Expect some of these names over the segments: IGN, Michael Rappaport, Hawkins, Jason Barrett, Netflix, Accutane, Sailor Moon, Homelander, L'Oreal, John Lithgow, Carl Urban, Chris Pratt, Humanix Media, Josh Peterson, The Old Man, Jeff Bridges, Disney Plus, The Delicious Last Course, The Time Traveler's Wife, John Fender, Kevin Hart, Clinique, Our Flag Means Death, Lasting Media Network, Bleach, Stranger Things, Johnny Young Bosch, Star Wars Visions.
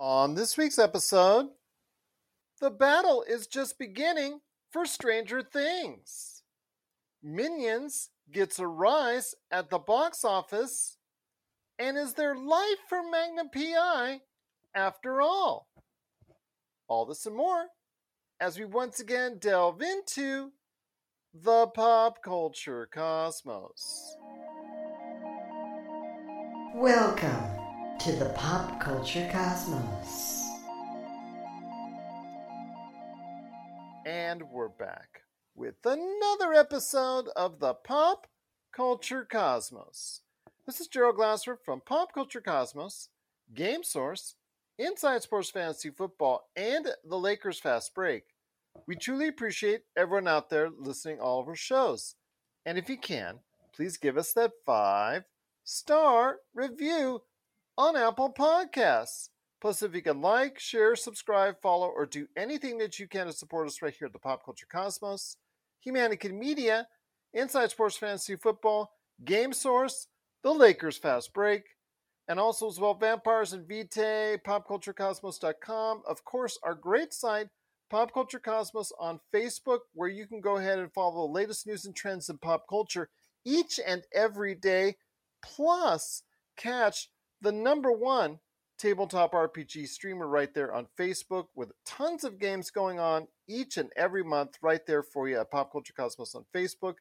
On this week's episode, the battle is just beginning for Stranger Things. Minions gets a rise at the box office. And is there life for Magnum P.I. after all? All this and more as we once again delve into the pop culture cosmos. Welcome to the pop culture cosmos. And we're back with another episode of the pop culture cosmos. This is Gerald Glassford from Pop Culture Cosmos, Game Source, Inside Sports Fantasy Football, and the Lakers Fast Break. We truly appreciate everyone out there listening to all of our shows. And if you can, please give us that 5-star review on Apple Podcasts. Plus, if you can like, share, subscribe, follow, or do anything that you can to support us right here at the Pop Culture Cosmos, Humanix Media, Inside Sports Fantasy Football, Game Source, the Lakers Fast Break, and also as well Vampires and Vitae, popculturecosmos.com. Of course, our great site, Pop Culture Cosmos on Facebook, where you can go ahead and follow the latest news and trends in pop culture each and every day, plus catch the #1 tabletop RPG streamer right there on Facebook with tons of games going on each and every month right there for you at Pop Culture Cosmos on Facebook.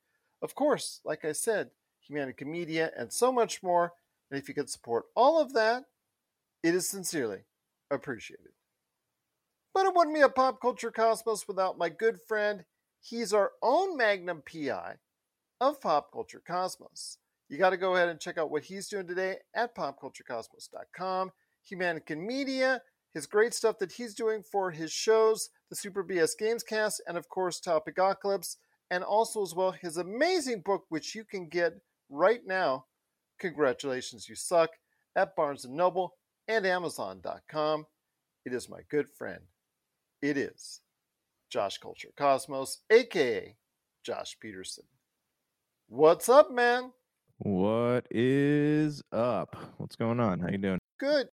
Of course, like I said, Humanix Media, and so much more. And if you could support all of that, it is sincerely appreciated. But it wouldn't be a Pop Culture Cosmos without my good friend. He's our own Magnum P.I. of Pop Culture Cosmos. You got to go ahead and check out what he's doing today at popculturecosmos.com. Humanix Media, his great stuff that he's doing for his shows, the Super BS Gamescast, and of course, TopicClips, and also as well his amazing book, which you can get right now, Congratulations You Suck, at Barnes & Noble and Amazon.com. It is my good friend. It is Josh Culture Cosmos, a.k.a. Josh Peterson. What's up, man? What is up? What's going on? How you doing? Good.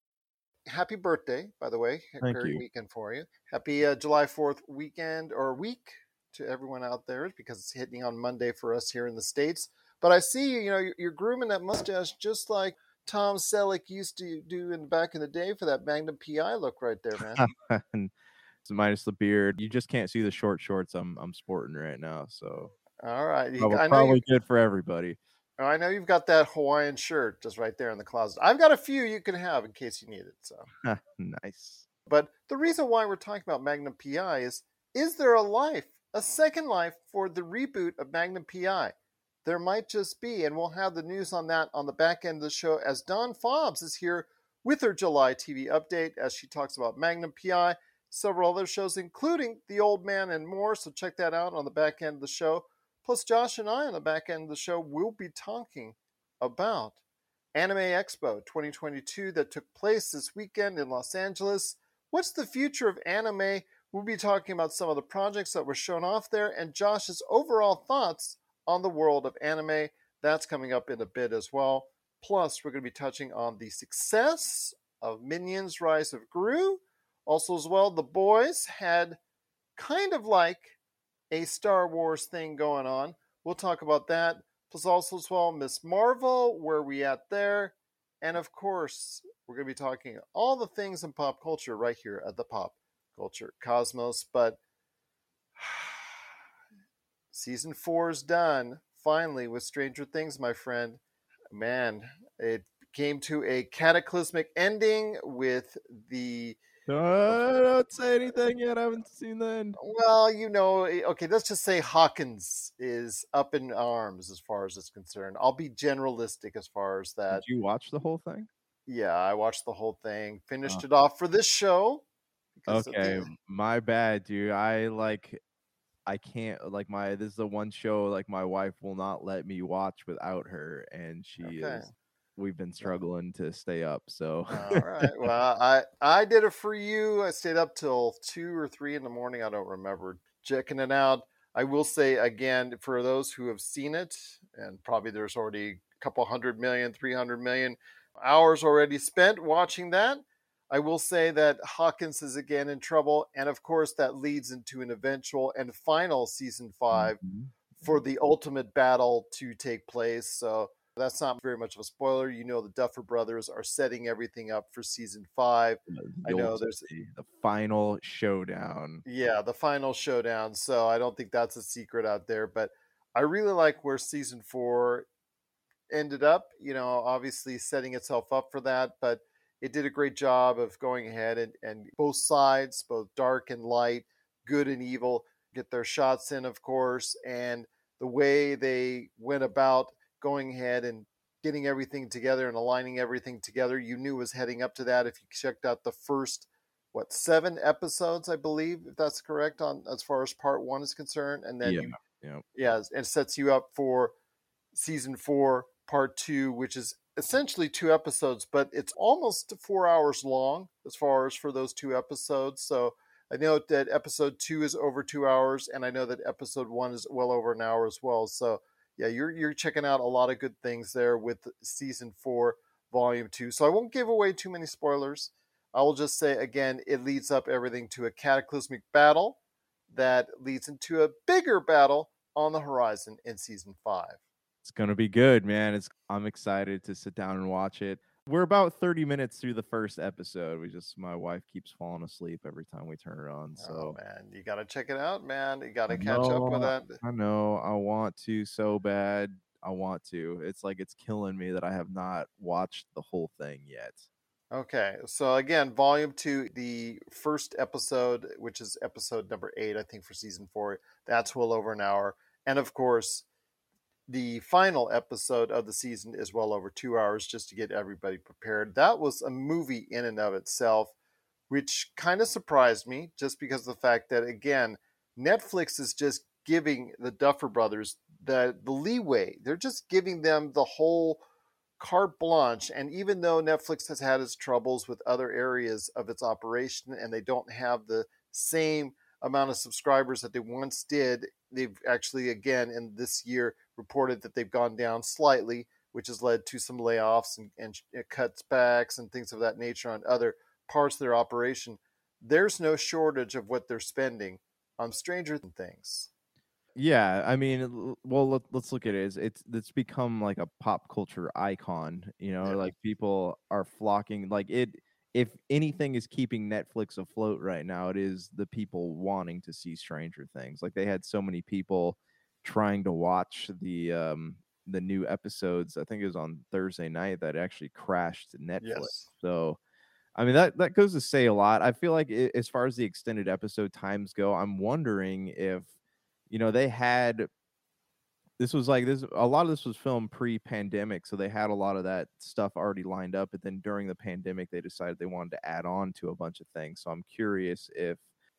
Happy birthday, by the way. Happy weekend for you. Happy July 4th weekend or week to everyone out there, because it's hitting on Monday for us here in the States. But I see you, you're grooming that mustache just like Tom Selleck used to do in back in the day for that Magnum P.I. look right there, man. It's minus the beard. You just can't see the short shorts I'm sporting right now. So all right, probably good for everybody. I know you've got that Hawaiian shirt just right there in the closet. I've got a few you can have in case you need it. So nice. But the reason why we're talking about Magnum P.I. is there a life, a second life for the reboot of Magnum P.I.? There might just be, and we'll have the news on that on the back end of the show as Dawn Fobbs is here with her July TV update as she talks about Magnum P.I., several other shows, including The Old Man and more, so check that out on the back end of the show. Plus, Josh and I on the back end of the show will be talking about Anime Expo 2022 that took place this weekend in Los Angeles. What's the future of anime? We'll be talking about some of the projects that were shown off there and Josh's overall thoughts on the world of anime. That's coming up in a bit as well. Plus, we're going to be touching on the success of Minions Rise of Gru. Also as well, the boys had kind of like a Star Wars thing going on. We'll talk about that. Plus also as well, Ms. Marvel, where we at there. And of course, we're going to be talking all the things in pop culture right here at the Pop Culture Cosmos. But Season 4 is done, finally, with Stranger Things, my friend. Man, it came to a cataclysmic ending with the... don't say anything yet. I haven't seen that. Well, okay, let's just say Hawkins is up in arms as far as it's concerned. I'll be generalistic as far as that. Did you watch the whole thing? Yeah, I watched the whole thing. Finished it off for this show. Okay, my bad, dude. I can't, this is the one show, my wife will not let me watch without her, and we've been struggling to stay up, so. All right, well, I did it for you. I stayed up till 2 or 3 in the morning, I don't remember, checking it out. I will say, again, for those who have seen it, and probably there's already a couple 300 million hours already spent watching that, I will say that Hawkins is again in trouble. And of course, that leads into an eventual and final season 5 for the ultimate battle to take place. So that's not very much of a spoiler. You know, the Duffer Brothers are setting everything up for season 5. I know there's the final showdown. Yeah, the final showdown. So I don't think that's a secret out there, but I really like where season 4 ended up, you know, obviously setting itself up for that, but it did a great job of going ahead and both sides, both dark and light, good and evil, get their shots in, of course, and the way they went about going ahead and getting everything together and aligning everything together, you knew was heading up to that. If you checked out the first, 7 episodes, I believe, if that's correct, on as far as part 1 is concerned. And then it sets you up for season 4, part 2, which is essentially 2 episodes, but it's almost 4 hours long as far as for those 2 episodes. So I know that episode 2 is over 2 hours, and I know that episode 1 is well over an hour as well. So yeah, you're checking out a lot of good things there with season 4, volume 2. So I won't give away too many spoilers. I will just say again, it leads up everything to a cataclysmic battle that leads into a bigger battle on the horizon in season 5. It's gonna be good, man. I'm excited to sit down and watch it. We're about 30 minutes through the first episode. My wife keeps falling asleep every time we turn it on. So, oh, man, you got to check it out, man. You got to catch up with that. I know. I want to so bad. I want to. It's like it's killing me that I have not watched the whole thing yet. Okay. So, again, volume 2, the first episode, which is episode number 8, I think, for season 4. That's well over an hour. And, of course, the final episode of the season is well over 2 hours just to get everybody prepared. That was a movie in and of itself, which kind of surprised me just because of the fact that, again, Netflix is just giving the Duffer Brothers the leeway. They're just giving them the whole carte blanche. And even though Netflix has had its troubles with other areas of its operation and they don't have the same amount of subscribers that they once did, they've actually, again, in this year, reported that they've gone down slightly, which has led to some layoffs and cuts backs and things of that nature on other parts of their operation. There's no shortage of what they're spending on Stranger Things. Yeah, I mean, well, let's look at it. It's become like a pop culture icon, you know, like people are flocking. Like it, if anything is keeping Netflix afloat right now, it is the people wanting to see Stranger Things. Like they had so many people trying to watch the new episodes. I think it was on Thursday night that actually crashed Netflix. Yes. So, I mean, that goes to say a lot. I feel like as far as the extended episode times go, I'm wondering if, you know, they had, a lot of this was filmed pre-pandemic, so they had a lot of that stuff already lined up, but then during the pandemic, they decided they wanted to add on to a bunch of things. So I'm curious if,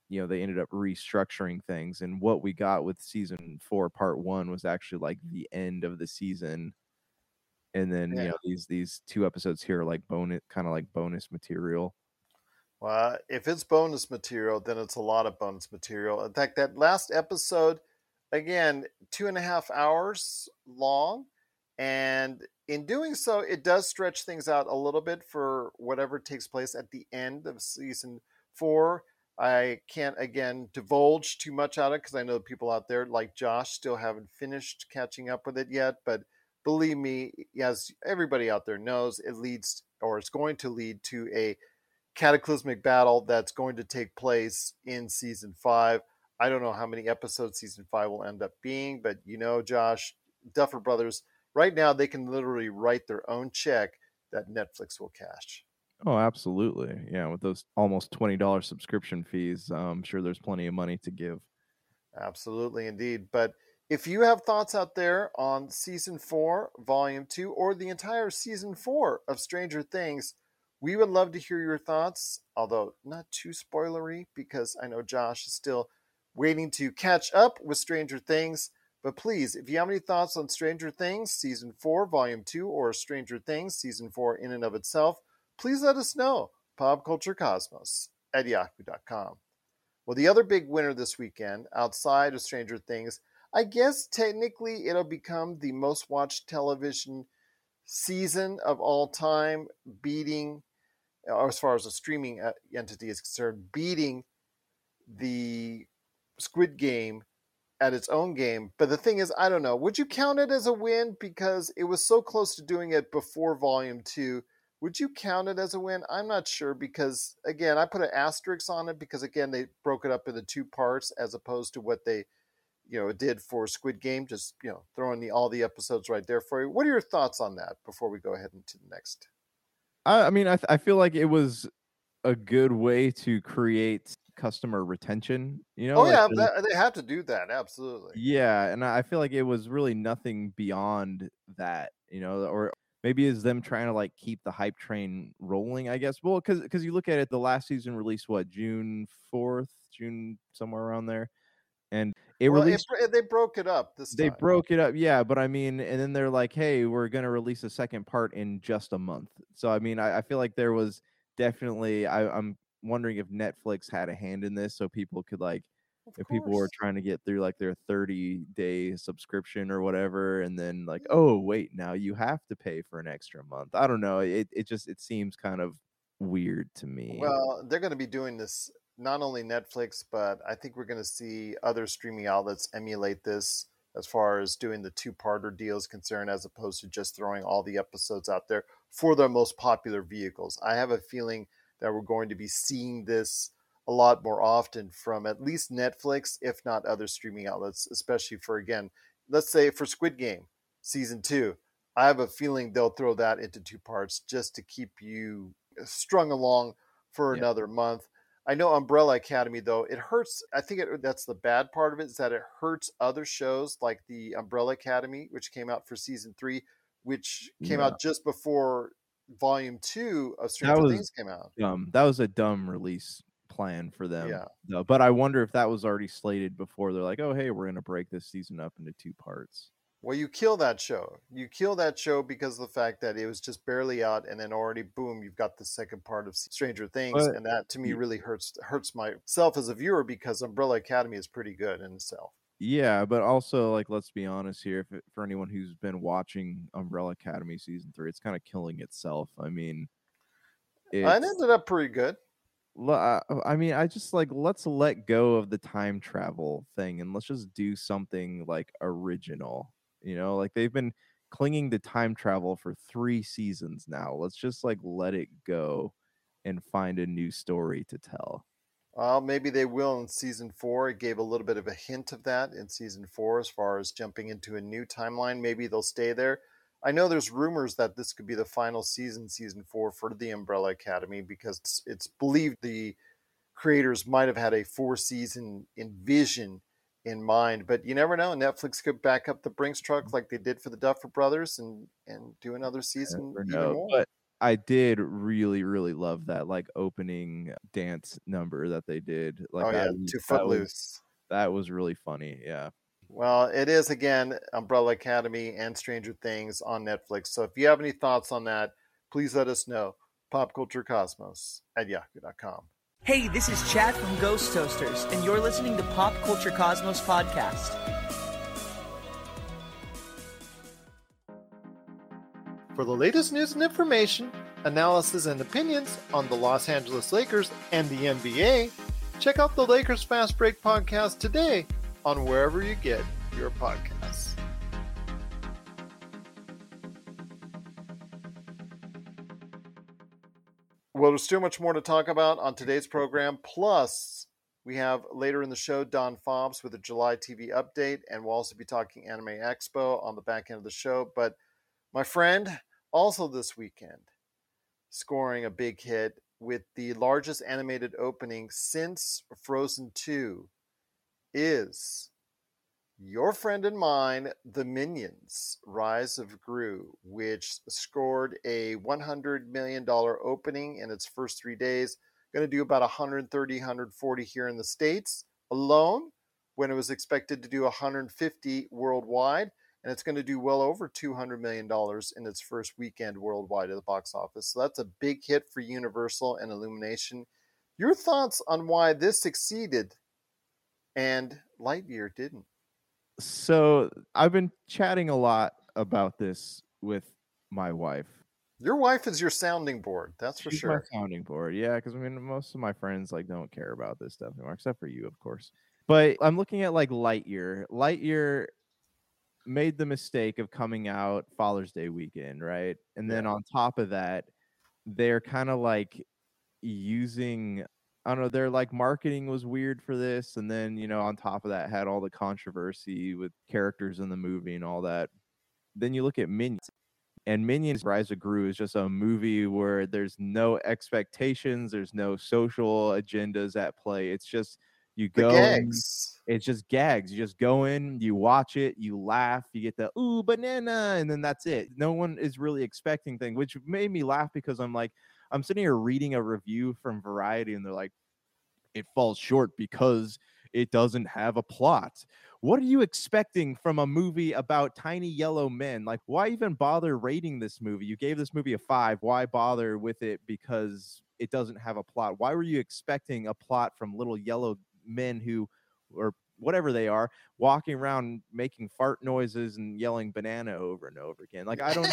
you know, they ended up restructuring things, and what we got with season 4, part 1 was actually like the end of the season, and then you know these 2 episodes here are like bonus, kind of like bonus material. Well, if it's bonus material, then it's a lot of bonus material. In fact, that last episode, again, 2.5 hours long, and in doing so, it does stretch things out a little bit for whatever takes place at the end of season 4. I can't, again, divulge too much on it because I know people out there like Josh still haven't finished catching up with it yet. But believe me, as everybody out there knows, it leads, or it's going to lead to, a cataclysmic battle that's going to take place in season 5. I don't know how many episodes season 5 will end up being, but you know, Josh, Duffer Brothers, right now they can literally write their own check that Netflix will cash. Oh, absolutely. Yeah, with those almost $20 subscription fees, I'm sure there's plenty of money to give. Absolutely, indeed. But if you have thoughts out there on Season 4, Volume 2, or the entire Season 4 of Stranger Things, we would love to hear your thoughts, although not too spoilery, because I know Josh is still waiting to catch up with Stranger Things. But please, if you have any thoughts on Stranger Things, Season 4, Volume 2, or Stranger Things, Season 4 in and of itself, please let us know, popculturecosmos@yahoo.com. Well, the other big winner this weekend, outside of Stranger Things, I guess technically it'll become the most watched television season of all time, beating as far as a streaming entity is concerned, beating the Squid Game at its own game. But the thing is, I don't know. Would you count it as a win? Because it was so close to doing it before Volume 2. Would you count it as a win? I'm not sure because, again, I put an asterisk on it because, again, they broke it up into two parts as opposed to what they, you know, did for Squid Game. Just, you know, throwing all the episodes right there for you. What are your thoughts on that before we go ahead into the next? I mean, I feel like it was a good way to create customer retention, you know. Oh yeah, like they have to do that, absolutely. Yeah, and I feel like it was really nothing beyond that, you know, or maybe is them trying to like keep the hype train rolling, I guess. Well, because you look at it, the last season released what, June 4th, somewhere around there, and it released. They broke it up this time. They broke it up, yeah. But I mean, and then they're like, hey, we're gonna release a second part in just a month. So I mean, I feel like there was definitely I'm wondering if Netflix had a hand in this, so people could like, if people were trying to get through like their 30-day subscription or whatever, and then like, oh wait, now you have to pay for an extra month. I don't know. It just seems kind of weird to me. Well, they're going to be doing this, not only Netflix, but I think we're going to see other streaming outlets emulate this as far as doing the two-parter deal is concerned, as opposed to just throwing all the episodes out there for their most popular vehicles. I have a feeling that we're going to be seeing this a lot more often from at least Netflix, if not other streaming outlets, especially for, again, let's say for Squid Game Season 2. I have a feeling they'll throw that into two parts just to keep you strung along for another month. I know Umbrella Academy, though, it hurts. I think that's the bad part of it, is that it hurts other shows like the Umbrella Academy, which came out for Season 3, which came out just before Volume 2 of Stranger Things came out. That was a dumb release plan for them. Yeah. No, but I wonder if that was already slated before. They're like, oh, hey, we're going to break this season up into two parts. Well, you kill that show. You kill that show because of the fact that it was just barely out, and then already, boom, you've got the second part of Stranger Things. But, and that, to me, really hurts myself as a viewer, because Umbrella Academy is pretty good in itself. Yeah, but also, like, let's be honest here. For anyone who's been watching Umbrella Academy Season 3, it's kind of killing itself. I mean, it ended up pretty good. I mean, I just like, let's let go of the time travel thing and let's just do something like original. You know, like they've been clinging to time travel for 3 seasons now. Let's just like let it go and find a new story to tell. Well, maybe they will in Season 4. It gave a little bit of a hint of that in Season 4 as far as jumping into a new timeline. Maybe they'll stay there. I know there's rumors that this could be the final season, Season 4, for the Umbrella Academy, because it's believed the creators might have had a 4-season envision in mind. But you never know. Netflix could back up the Brinks truck like they did for the Duffer Brothers and do another season. But I did really, really love that like opening dance number that they did. Like, oh yeah, to Footloose. That was really funny. Yeah. Well, it is, again, Umbrella Academy and Stranger Things on Netflix. So if you have any thoughts on that, please let us know. PopCultureCosmos@yahoo.com. Hey, this is Chad from Ghost Toasters, and you're listening to Pop Culture Cosmos Podcast. For the latest news and information, analysis and opinions on the Los Angeles Lakers and the NBA, check out the Lakers Fast Break podcast today on wherever you get your podcasts. Well, there's too much more to talk about on today's program. Plus, we have later in the show, Dawn Fobbs with a July TV update, and we'll also be talking Anime Expo on the back end of the show. But my friend, also this weekend, scoring a big hit with the largest animated opening since Frozen 2 is your friend and mine, The Minions Rise of Gru, which scored a $100 million opening in its first 3 days. Going to do about 130, 140 here in the States alone, when it was expected to do 150 worldwide. And it's going to do well over $200 million in its first weekend worldwide at the box office. So that's a big hit for Universal and Illumination. Your thoughts on why this succeeded and Lightyear didn't? So I've been chatting a lot about this with my wife, Your wife is your sounding board, that's for sure. My sounding board, yeah, because I mean, most of my friends like don't care about this stuff anymore, except for you, of course. But I'm looking at like Lightyear. Lightyear made the mistake of coming out Father's Day weekend, right? And then on top of that, they're kind of like using, I don't know, their like marketing was weird for this. And then, you know, on top of that, had all the controversy with characters in the movie and all that. Then you look at Minions. And Minions Rise of Gru is just a movie where there's no expectations. There's no social agendas at play. It's just, you go, it's just gags. You just go in, you watch it, you laugh, you get the, ooh, banana, and then that's it. No one is really expecting things, which made me laugh because I'm like, I'm sitting here reading a review from Variety, and they're like, it falls short because it doesn't have a plot. What are you expecting from a movie about tiny yellow men? Like, why even bother rating this movie? You gave this movie a 5. Why bother with it because it doesn't have a plot? Why were you expecting a plot from little yellow men who, or whatever they are, walking around making fart noises and yelling banana over and over again? Like, I don't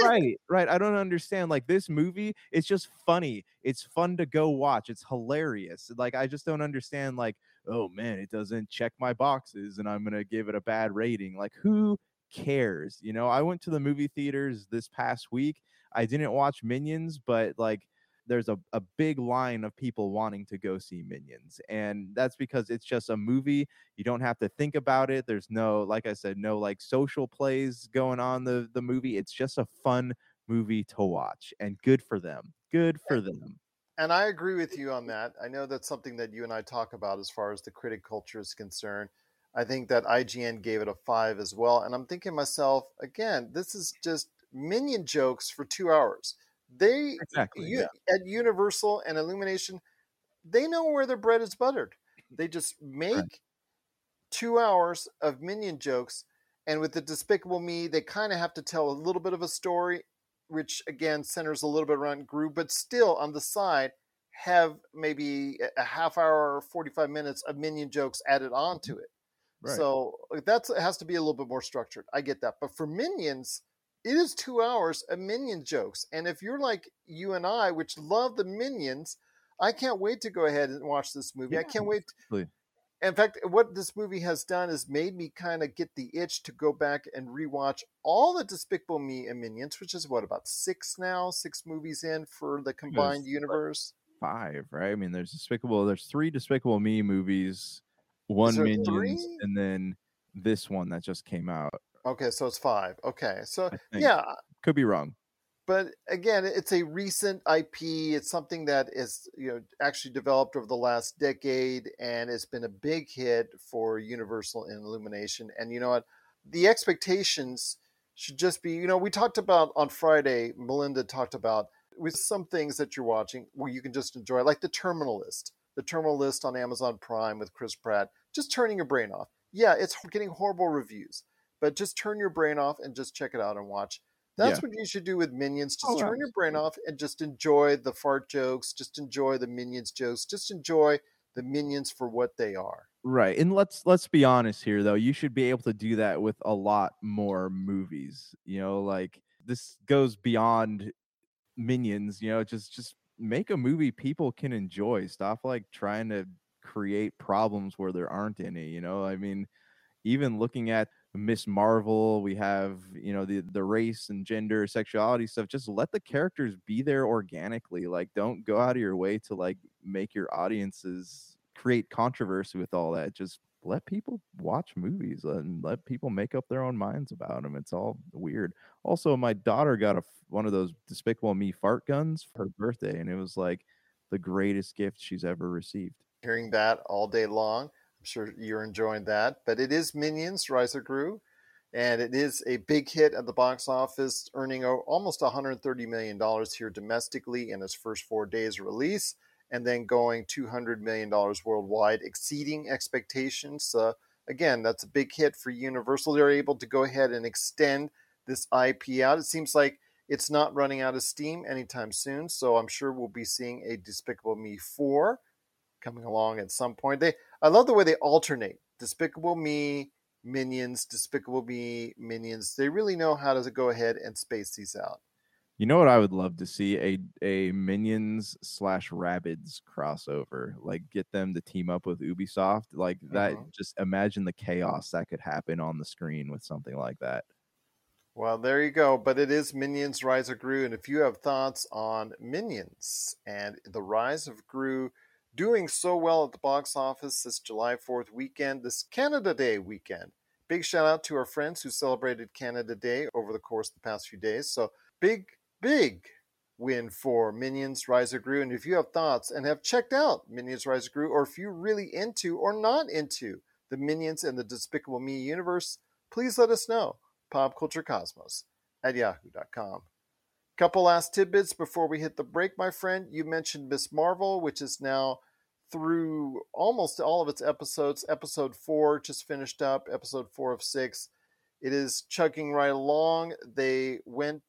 right, I don't understand. Like, this movie, it's just funny, it's fun to go watch, it's hilarious. Like, I just don't understand, like, oh man, it doesn't check my boxes and I'm gonna give it a bad rating. Like, who cares? You know, I went to the movie theaters this past week. I didn't watch Minions, but like, there's a big line of people wanting to go see Minions. And that's because it's just a movie. You don't have to think about it. There's no, like I said, no like social plays going on the movie. It's just a fun movie to watch, and good for them. Good for them. And I agree with you on that. I know that's something that you and I talk about as far as the critic culture is concerned. I think that IGN gave it a 5 as well. And I'm thinking to myself, again, this is just Minion jokes for 2 hours. They at Universal and Illumination, they know where their bread is buttered. They just make 2 hours of Minion jokes, and with the Despicable Me, they kind of have to tell a little bit of a story, which again centers a little bit around Gru, but still on the side have maybe a half hour or 45 minutes of Minion jokes added onto it. Right. So that's, it has to be a little bit more structured. I get that, but for Minions, it is 2 hours of Minion jokes. And if you're like you and I, which love the Minions, I can't wait to go ahead and watch this movie. Yeah, I can't wait. In fact, what this movie has done is made me kind of get the itch to go back and rewatch all the Despicable Me and Minions, which is what, about 6 now? 6 movies in for the combined universe? 5, right? I mean, there's 3 Despicable Me movies, 1 Minions, 3? And then this one that just came out. Okay, so it's 5. Okay, so yeah. Could be wrong. But again, it's a recent IP. It's something that is, you know, actually developed over the last decade, and it's been a big hit for Universal and Illumination. And you know what? The expectations should just be, you know, we talked about on Friday, Melinda talked about with some things that you're watching where you can just enjoy, like The Terminal List on Amazon Prime with Chris Pratt, just turning your brain off. Yeah, it's getting horrible reviews, but just turn your brain off and just check it out and watch. That's what you should do with Minions. Just turn your brain off and just enjoy the fart jokes. Just enjoy the Minions jokes. Just enjoy the Minions for what they are. Right. And let's be honest here, though. You should be able to do that with a lot more movies. You know, like, this goes beyond Minions. You know, just make a movie people can enjoy. Stop, like, trying to create problems where there aren't any. You know, I mean, even looking at Ms. Marvel, we have, you know, the race and gender, sexuality stuff. Just let the characters be there organically. Like, don't go out of your way to like make your audiences create controversy with all that. Just let people watch movies and let people make up their own minds about them. It's all weird. Also, my daughter got one of those Despicable Me fart guns for her birthday, and it was like the greatest gift she's ever received. Hearing that all day long. I'm sure you're enjoying that, but it is Minions Rise of Gru, and it is a big hit at the box office, earning almost $130 million here domestically in its first 4 days release, and then going $200 million worldwide, exceeding expectations. Again, that's a big hit for Universal. They're able to go ahead and extend this IP out. It seems like it's not running out of steam anytime soon, so I'm sure we'll be seeing a Despicable Me 4 coming along at some point. I love the way they alternate. Despicable Me, Minions, Despicable Me, Minions. They really know how to go ahead and space these out. You know what I would love to see? A Minions / Rabbids crossover. Like, get them to team up with Ubisoft. Like, that, just imagine the chaos that could happen on the screen with something like that. Well, there you go. But it is Minions Rise of Gru. And if you have thoughts on Minions and the Rise of Gru doing so well at the box office this July 4th weekend, this Canada Day weekend. Big shout out to our friends who celebrated Canada Day over the course of the past few days. So big win for Minions Rise of Gru. And if you have thoughts and have checked out Minions Rise of Gru, or if you're really into or not into the Minions and the Despicable Me universe, please let us know. PopCultureCosmos@yahoo.com. Couple last tidbits before we hit the break, my friend. You mentioned Ms. Marvel, which is now through almost all of its episodes. Episode 4 just finished up, episode 4 of 6. It is chugging right along. They went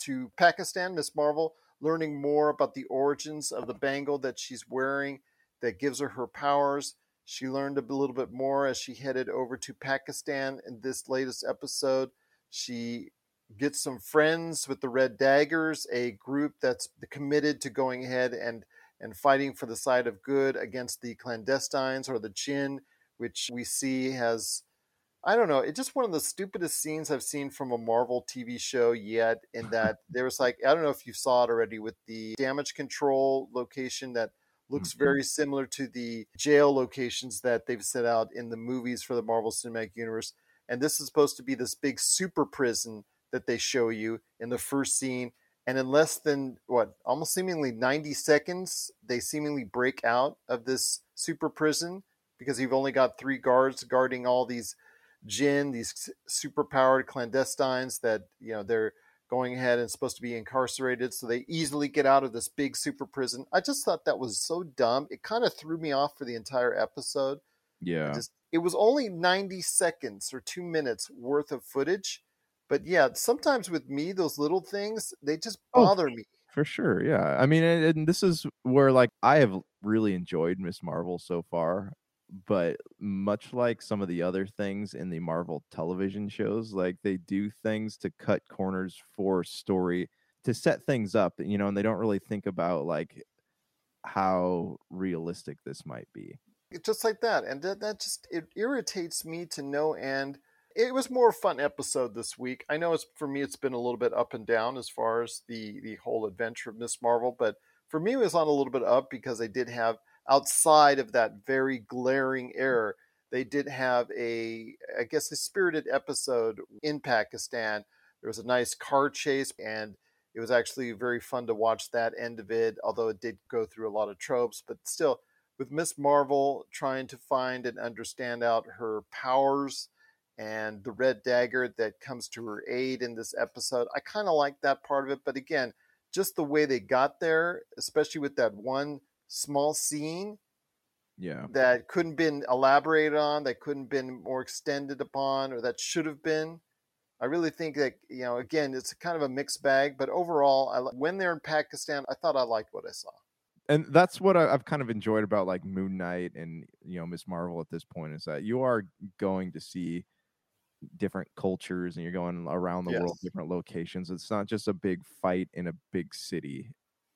to Pakistan, Ms. Marvel, learning more about the origins of the bangle that she's wearing that gives her her powers. She learned a little bit more as she headed over to Pakistan. In this latest episode, she gets some friends with the Red Daggers, a group that's committed to going ahead and fighting for the side of good against the clandestines, or the djinn, which we see has... I don't know. It's just one of the stupidest scenes I've seen from a Marvel TV show yet, in that there was like, I don't know if you saw it already, with the damage control location that looks very similar to the jail locations that they've set out in the movies for the Marvel Cinematic Universe. And this is supposed to be this big super prison that they show you in the first scene. And in less than, almost seemingly 90 seconds, they seemingly break out of this super prison, because you've only got 3 guards guarding all these djinn, these superpowered clandestines that, you know, they're going ahead and supposed to be incarcerated, so they easily get out of this big super prison. I just thought that was so dumb. It kind of threw me off for the entire episode. Yeah, it was only 90 seconds or 2 minutes worth of footage, but yeah, sometimes with me, those little things, they just bother me. For sure, yeah. I mean, and this is where, like, I have really enjoyed Ms. Marvel so far. But much like some of the other things in the Marvel television shows, like, they do things to cut corners for story, to set things up, you know, and they don't really think about, like, how realistic this might be. It's just like that. And that just, it irritates me to no end. It was more fun episode this week. I know for me, it's been a little bit up and down as far as the whole adventure of Ms. Marvel. But for me, it was on a little bit up, because I did have, outside of that very glaring error, they did have a spirited episode in Pakistan. There was a nice car chase, and it was actually very fun to watch that end of it, although it did go through a lot of tropes. But still, with Ms. Marvel trying to find and understand out her powers, and the Red Dagger that comes to her aid in this episode, I kind of like that part of it. But again, just the way they got there, especially with that one small scene that couldn't been elaborated on, that couldn't been more extended upon, or that should have been. I really think that, you know, again, it's kind of a mixed bag, but overall, when they're in Pakistan, I thought I liked what I saw. And that's what I've kind of enjoyed about, like, Moon Knight and, you know, Ms. Marvel at this point, is that you are going to see different cultures, and you're going around the world, different locations. It's not just a big fight in a big city.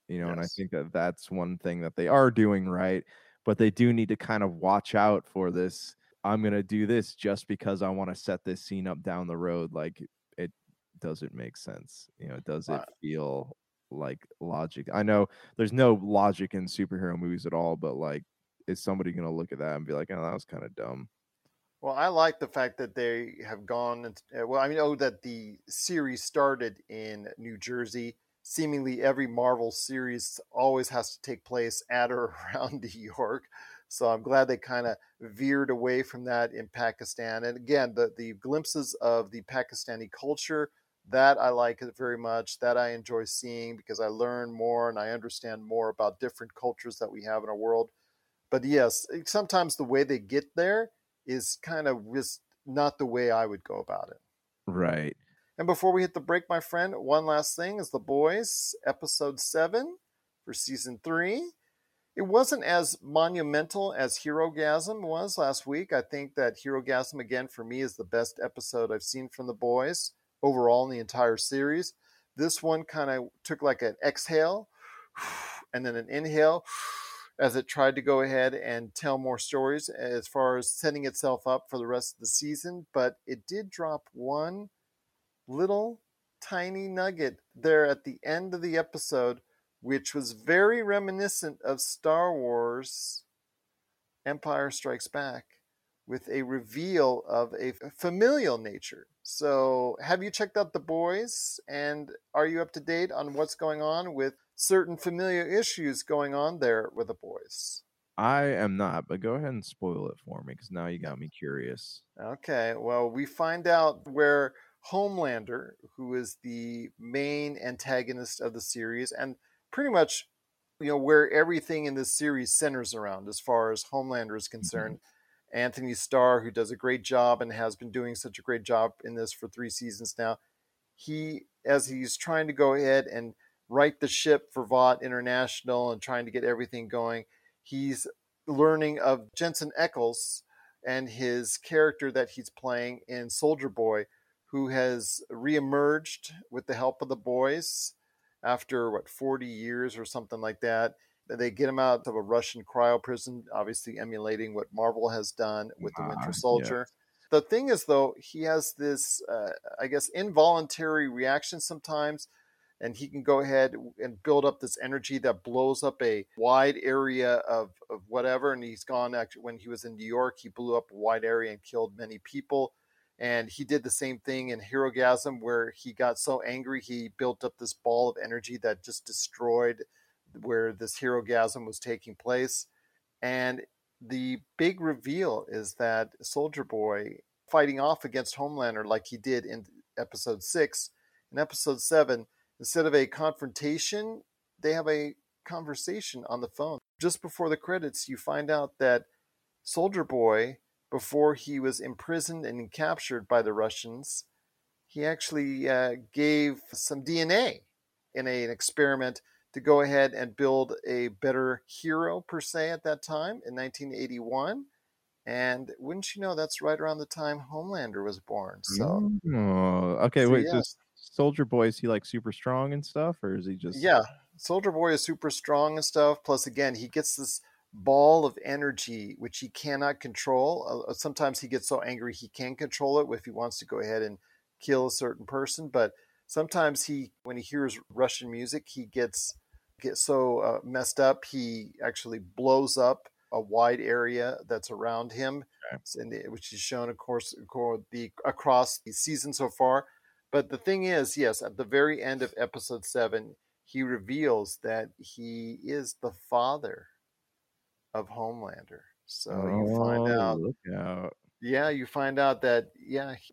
You know, and I think that that's one thing that they are doing right, but they do need to kind of watch out for this. I'm going to do this just because I want to set this scene up down the road. Like, it doesn't make sense. You know, does it feel like logic? I know there's no logic in superhero movies at all, but, like, is somebody going to look at that and be like, oh, that was kind of dumb? Well, I like the fact that they have gone that the series started in New Jersey. Seemingly every Marvel series always has to take place at or around New York. So I'm glad they kind of veered away from that in Pakistan. And again, the glimpses of the Pakistani culture, that I like it very much, that I enjoy seeing, because I learn more and I understand more about different cultures that we have in our world. But yes, sometimes the way they get there is kind of just not the way I would go about it. Right. And before we hit the break, my friend, one last thing is The Boys, episode 7 for season 3. It wasn't as monumental as HeroGasm was last week. I think that HeroGasm, again, for me, is the best episode I've seen from The Boys overall in the entire series. This one kind of took like an exhale and then an inhale as it tried to go ahead and tell more stories as far as setting itself up for the rest of the season. But it did drop one little tiny nugget there at the end of the episode, which was very reminiscent of Star Wars Empire Strikes Back, with a reveal of a familial nature. So have you checked out The Boys? And are you up to date on what's going on with certain familial issues going on there with The Boys? I am not, but go ahead and spoil it for me, because now you got me curious. Okay, well, we find out where Homelander, who is the main antagonist of the series, and pretty much, you know, where everything in this series centers around as far as Homelander is concerned. Mm-hmm. Anthony Starr, who does a great job and has been doing such a great job in this for 3 seasons now, he, as he's trying to go ahead and right the ship for VOD International and trying to get everything going, he's learning of Jensen Ackles and his character that he's playing in Soldier Boy, who has reemerged with the help of the boys after, 40 years or something like that. They get him out of a Russian cryo prison, obviously emulating what Marvel has done with the Winter Soldier. Yeah. The thing is, though, he has this, involuntary reaction sometimes, and he can go ahead and build up this energy that blows up a wide area of whatever. And he's gone, actually, when he was in New York, he blew up a wide area and killed many people. And he did the same thing in HeroGasm, where he got so angry, he built up this ball of energy that just destroyed where this HeroGasm was taking place. And the big reveal is that Soldier Boy, fighting off against Homelander like he did in episode 6, in episode 7, instead of a confrontation, they have a conversation on the phone. Just before the credits, you find out that Soldier Boy, before he was imprisoned and captured by the Russians, he actually gave some DNA in an experiment to go ahead and build a better hero, per se, at that time in 1981. And wouldn't you know, that's right around the time Homelander was born. So, Just Soldier Boy, is he like super strong and stuff, or is he just... Yeah, Soldier Boy is super strong and stuff. Plus, again, he gets this ball of energy, which he cannot control. Sometimes he gets so angry he can control it if he wants to go ahead and kill a certain person. But sometimes he, when he hears Russian music, he gets so messed up, he actually blows up a wide area that's around him, and which is shown, of course, across the season so far. But the thing is, yes, at the very end of episode 7, he reveals that he is the father of Homelander. So you find out that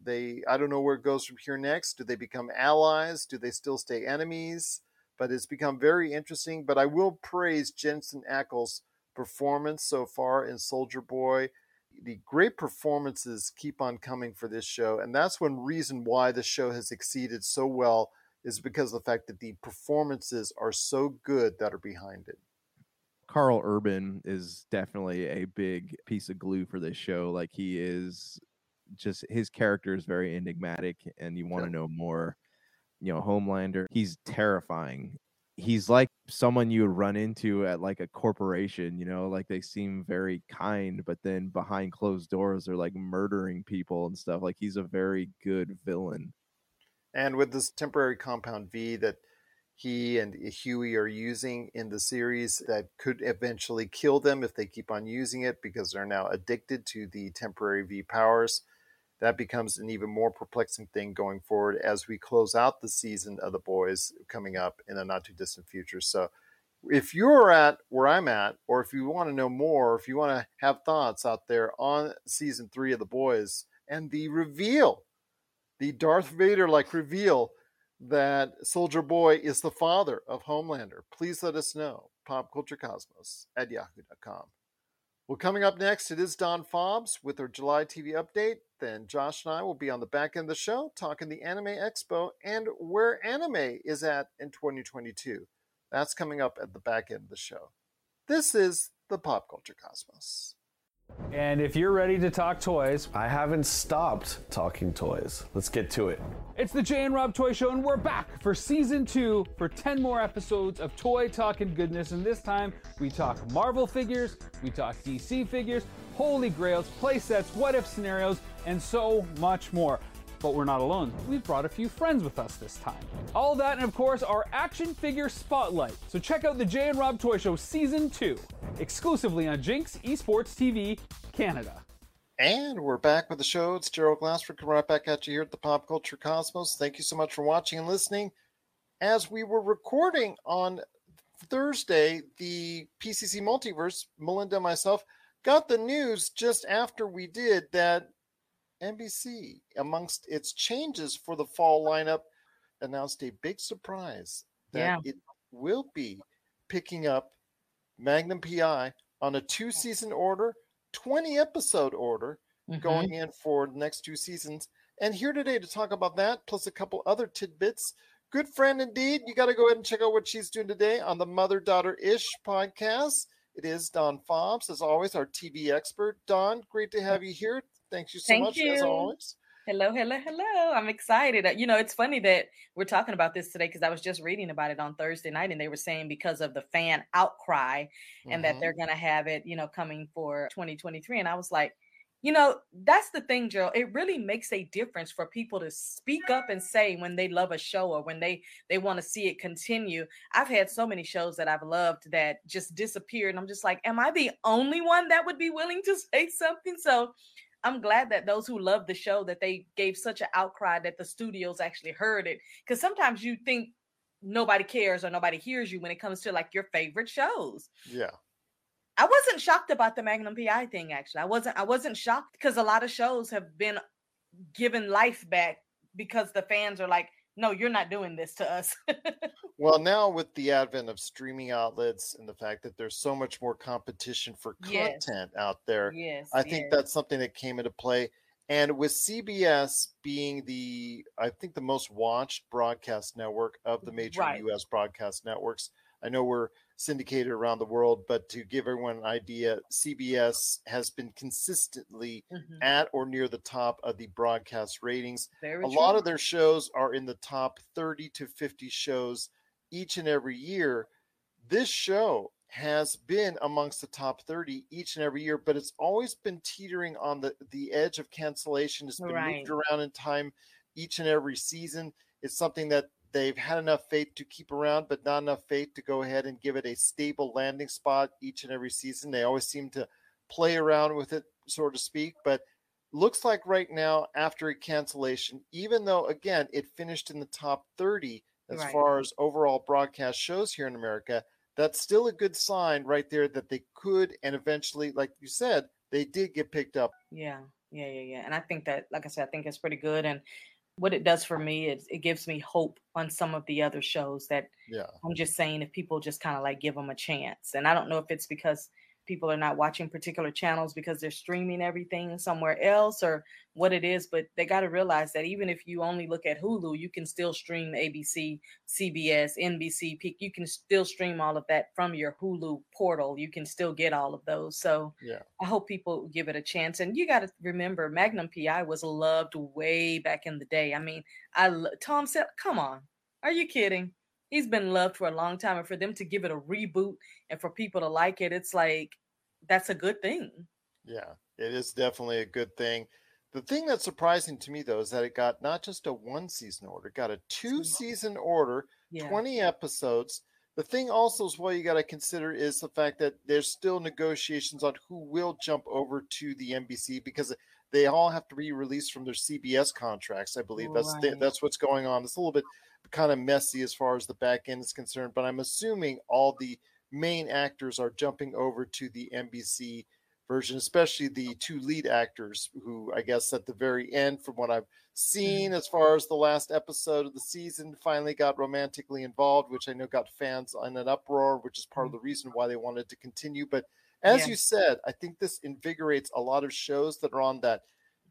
they, I don't know where it goes from here next. Do they become allies? Do they still stay enemies? But it's become very interesting. But I will praise Jensen Ackles' performance so far in Soldier Boy. The great performances keep on coming for this show. And that's one reason why the show has succeeded so well, is because of the fact that the performances are so good that are behind it. Carl Urban is definitely a big piece of glue for this show. Like, he is just, his character is very enigmatic and you want to know more. You know, Homelander, he's terrifying. He's like someone you would run into at like a corporation, you know, like they seem very kind, but then behind closed doors, they're like murdering people and stuff. Like, he's a very good villain. And with this temporary compound V that he and Huey are using in the series, that could eventually kill them if they keep on using it, because they're now addicted to the temporary V powers. That becomes an even more perplexing thing going forward as we close out the season of The Boys coming up in the not too distant future. So if you're at where I'm at, or if you want to know more, if you want to have thoughts out there on season 3 of The Boys and the reveal, the Darth Vader-like reveal that Soldier Boy is the father of Homelander, please let us know. PopCultureCosmos@yahoo.com. Well, coming up next, it is Dawn Fobbs with her July TV update. Then Josh and I will be on the back end of the show talking the Anime Expo and where anime is at in 2022. That's coming up at the back end of the show. This is the Pop Culture Cosmos. And if you're ready to talk toys... I haven't stopped talking toys. Let's get to it. It's the Jay and Rob Toy Show, and we're back for season 2 for 10 more episodes of toy talk and goodness. And this time, we talk Marvel figures, we talk DC figures, holy grails, playsets, what-if scenarios, and so much more. But we're not alone. We've brought a few friends with us this time. All that and, of course, our action figure spotlight. So check out the Jay and Rob Toy Show Season 2, exclusively on Jinx Esports TV Canada. And we're back with the show. It's Gerald Glassford coming right back at you here at the Pop Culture Cosmos. Thank you so much for watching and listening. As we were recording on Thursday, the PCC Multiverse, Melinda and myself, got the news just after we did that NBC, amongst its changes for the fall lineup, announced a big surprise that it will be picking up Magnum P.I. on a 2-season order, 20-episode order, going in for the next 2 seasons. And here today to talk about that, plus a couple other tidbits, good friend indeed. You got to go ahead and check out what she's doing today on the Mother Daughter-ish podcast. It is Dawn Fobbs, as always, our TV expert. Dawn, great to have you here. Thank you so much, as always. Hello, hello, hello. I'm excited. You know, it's funny that we're talking about this today because I was just reading about it on Thursday night, and they were saying because of the fan outcry and that they're going to have it, you know, coming for 2023. And I was like, you know, that's the thing, Gerald. It really makes a difference for people to speak up and say when they love a show or when they want to see it continue. I've had so many shows that I've loved that just disappeared. And I'm just like, am I the only one that would be willing to say something? So I'm glad that those who love the show, that they gave such an outcry that the studios actually heard it. Because sometimes you think nobody cares or nobody hears you when it comes to like your favorite shows. Yeah. I wasn't shocked about the Magnum P.I. thing, actually. I wasn't shocked because a lot of shows have been given life back because the fans are like, no, you're not doing this to us. Well, now with the advent of streaming outlets and the fact that there's so much more competition for content out there, I think that's something that came into play. And with CBS being the, I think, the most watched broadcast network of the major U.S. broadcast networks, I know we're syndicated around the world, but to give everyone an idea, CBS has been consistently at or near the top of the broadcast ratings. Very true. Lot of their shows are in the top 30 to 50 shows each and every year. This show has been amongst the top 30 each and every year, but it's always been teetering on the edge of cancellation. It's been moved around in time each and every season. It's something that they've had enough faith to keep around, but not enough faith to go ahead and give it a stable landing spot each and every season. They always seem to play around with it, so to speak. But looks like right now, after a cancellation, even though, again, it finished in the top 30 as far as overall broadcast shows here in America, that's still a good sign right there that they could, and eventually, like you said, they did get picked up. Yeah. And I think that, like I said, I think it's pretty good. And what it does for me is it gives me hope on some of the other shows that I'm just saying, if people just kind of like give them a chance. And I don't know if it's because people are not watching particular channels because they're streaming everything somewhere else or what it is, but they got to realize that even if you only look at Hulu, you can still stream ABC, CBS, NBC, Peak. You can still stream all of that from your Hulu portal. You can still get all of those. So I hope people give it a chance. And you got to remember, Magnum P.I. was loved way back in the day. I mean, Tom said, come on, are you kidding? He's been loved for a long time. And for them to give it a reboot and for people to like it, it's like, that's a good thing. Yeah, it is definitely a good thing. The thing that's surprising to me, though, is that it got not just a 1-season order. It got a 2-season order, 20 episodes. The thing also as well you got to consider is the fact that there's still negotiations on who will jump over to the NBC because they all have to be released from their CBS contracts, I believe. That's what's going on. It's a little bit kind of messy as far as the back end is concerned, but I'm assuming all the main actors are jumping over to the NBC version, especially the 2 lead actors who, I guess, at the very end, from what I've seen as far as the last episode of the season, finally got romantically involved, which I know got fans in an uproar, which is part of the reason why they wanted to continue. But as you said, I think this invigorates a lot of shows that are on that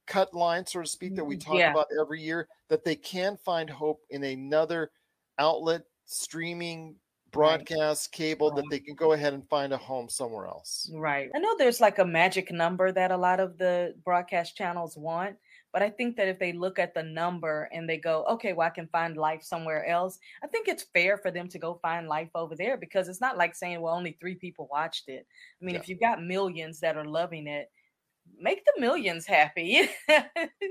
cut line, so to speak, that we talk about every year, that they can find hope in another outlet, streaming broadcast cable that they can go ahead and find a home somewhere else. Right. I know there's like a magic number that a lot of the broadcast channels want, but I think that if they look at the number and they go, okay, well, I can find life somewhere else, I think it's fair for them to go find life over there, because it's not like saying, well, only 3 people watched it. I mean, if you've got millions that are loving it, make the millions happy.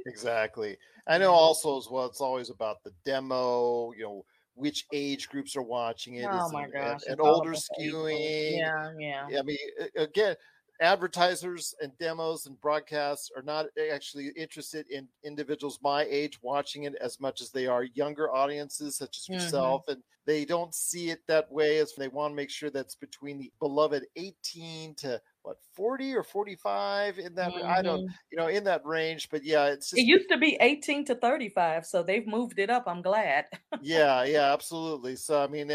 Exactly. I know also as well, it's always about the demo, you know, which age groups are watching it. Oh, my gosh. And older skewing. Yeah. I mean, again, advertisers and demos and broadcasts are not actually interested in individuals my age watching it as much as they are younger audiences such as yourself. And they don't see it that way, as they want to make sure that's between the beloved 18 to what, 40 or 45 in that, I don't, you know, in that range, but yeah, it's just, it used to be 18 to 35. So they've moved it up. I'm glad. Yeah, absolutely. So, I mean,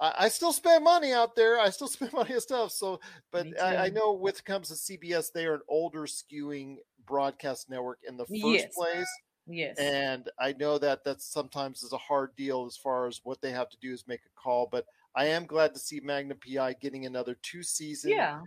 I still spend money out there. I still spend money on stuff. So, but I know with comes to CBS, they are an older skewing broadcast network in the first place. Yes. And I know that that's sometimes is a hard deal as far as what they have to do is make a call, but I am glad to see Magnum P.I. getting another 2 seasons. Yeah.